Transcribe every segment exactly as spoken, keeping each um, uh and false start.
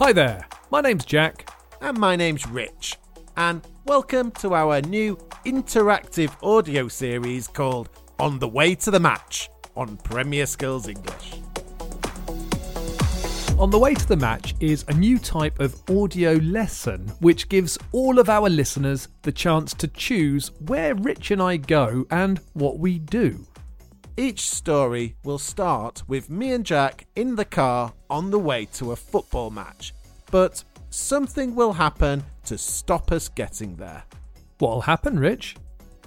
Hi there, my name's Jack. And my name's Rich. And welcome to our new interactive audio series called On the Way to the Match on Premier Skills English. On the Way to the Match is a new type of audio lesson which gives all of our listeners the chance to choose where Rich and I go and what we do. Each story will start with me and Jack in the car on the way to a football match, but something will happen to stop us getting there. What'll happen, Rich?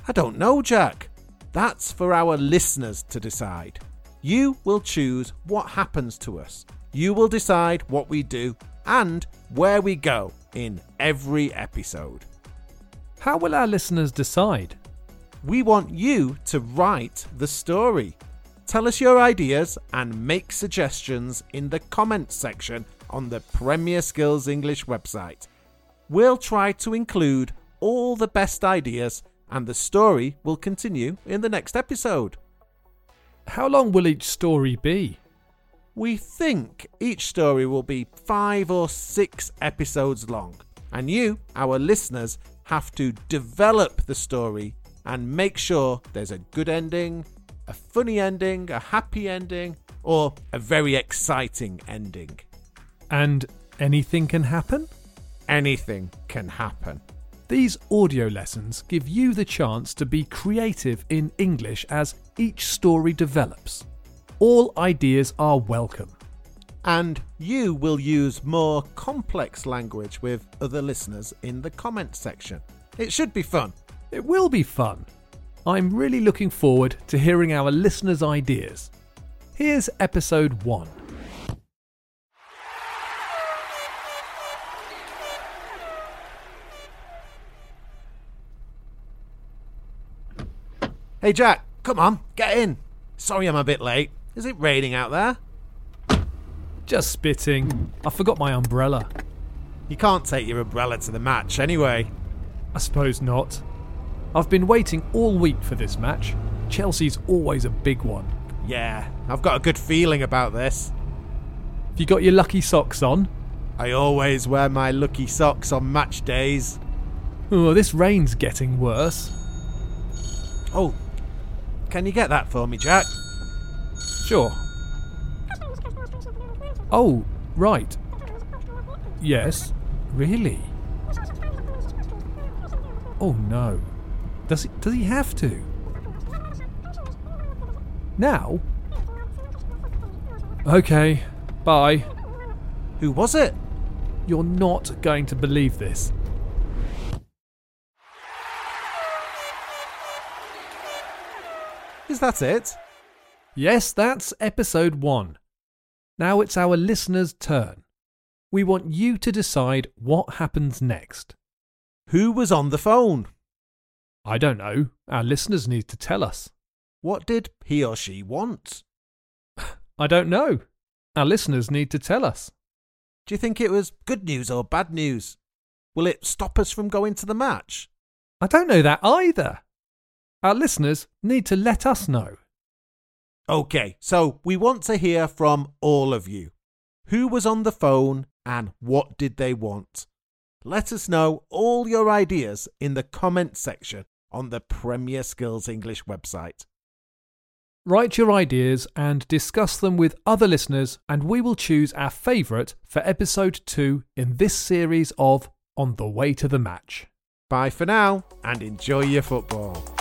I don't know, Jack. That's for our listeners to decide. You will choose what happens to us. You will decide what we do and where we go in every episode. How will our listeners decide? We want you to write the story. Tell us your ideas and make suggestions in the comments section on the Premier Skills English website. We'll try to include all the best ideas and the story will continue in the next episode. How long will each story be? We think each story will be five or six episodes long, and you, our listeners, have to develop the story and make sure there's a good ending, a funny ending, a happy ending, or a very exciting ending. And anything can happen? Anything can happen. These audio lessons give you the chance to be creative in English as each story develops. All ideas are welcome. And you will use more complex language with other listeners in the comments section. It should be fun. It will be fun. I'm really looking forward to hearing our listeners' ideas. Here's episode one. Hey Jack, come on, get in. Sorry I'm a bit late. Is it raining out there? Just spitting. I forgot my umbrella. You can't take your umbrella to the match anyway. I suppose not. I've been waiting all week for this match. Chelsea's always a big one. Yeah, I've got a good feeling about this. Have you got your lucky socks on? I always wear my lucky socks on match days. Oh, this rain's getting worse. Oh, can you get that for me, Jack? Sure. Oh, right. Yes, really? Oh no. Does he, does he have to? Now? Okay, bye. Who was it? You're not going to believe this. Is that it? Yes, that's episode one. Now it's our listeners' turn. We want you to decide what happens next. Who was on the phone? I don't know. Our listeners need to tell us. What did he or she want? I don't know. Our listeners need to tell us. Do you think it was good news or bad news? Will it stop us from going to the match? I don't know that either. Our listeners need to let us know. OK, so we want to hear from all of you. Who was on the phone and what did they want? Let us know all your ideas in the comments section on the Premier Skills English website. Write your ideas and discuss them with other listeners, and we will choose our favourite for episode two in this series of On the Way to the Match. Bye for now and enjoy your football.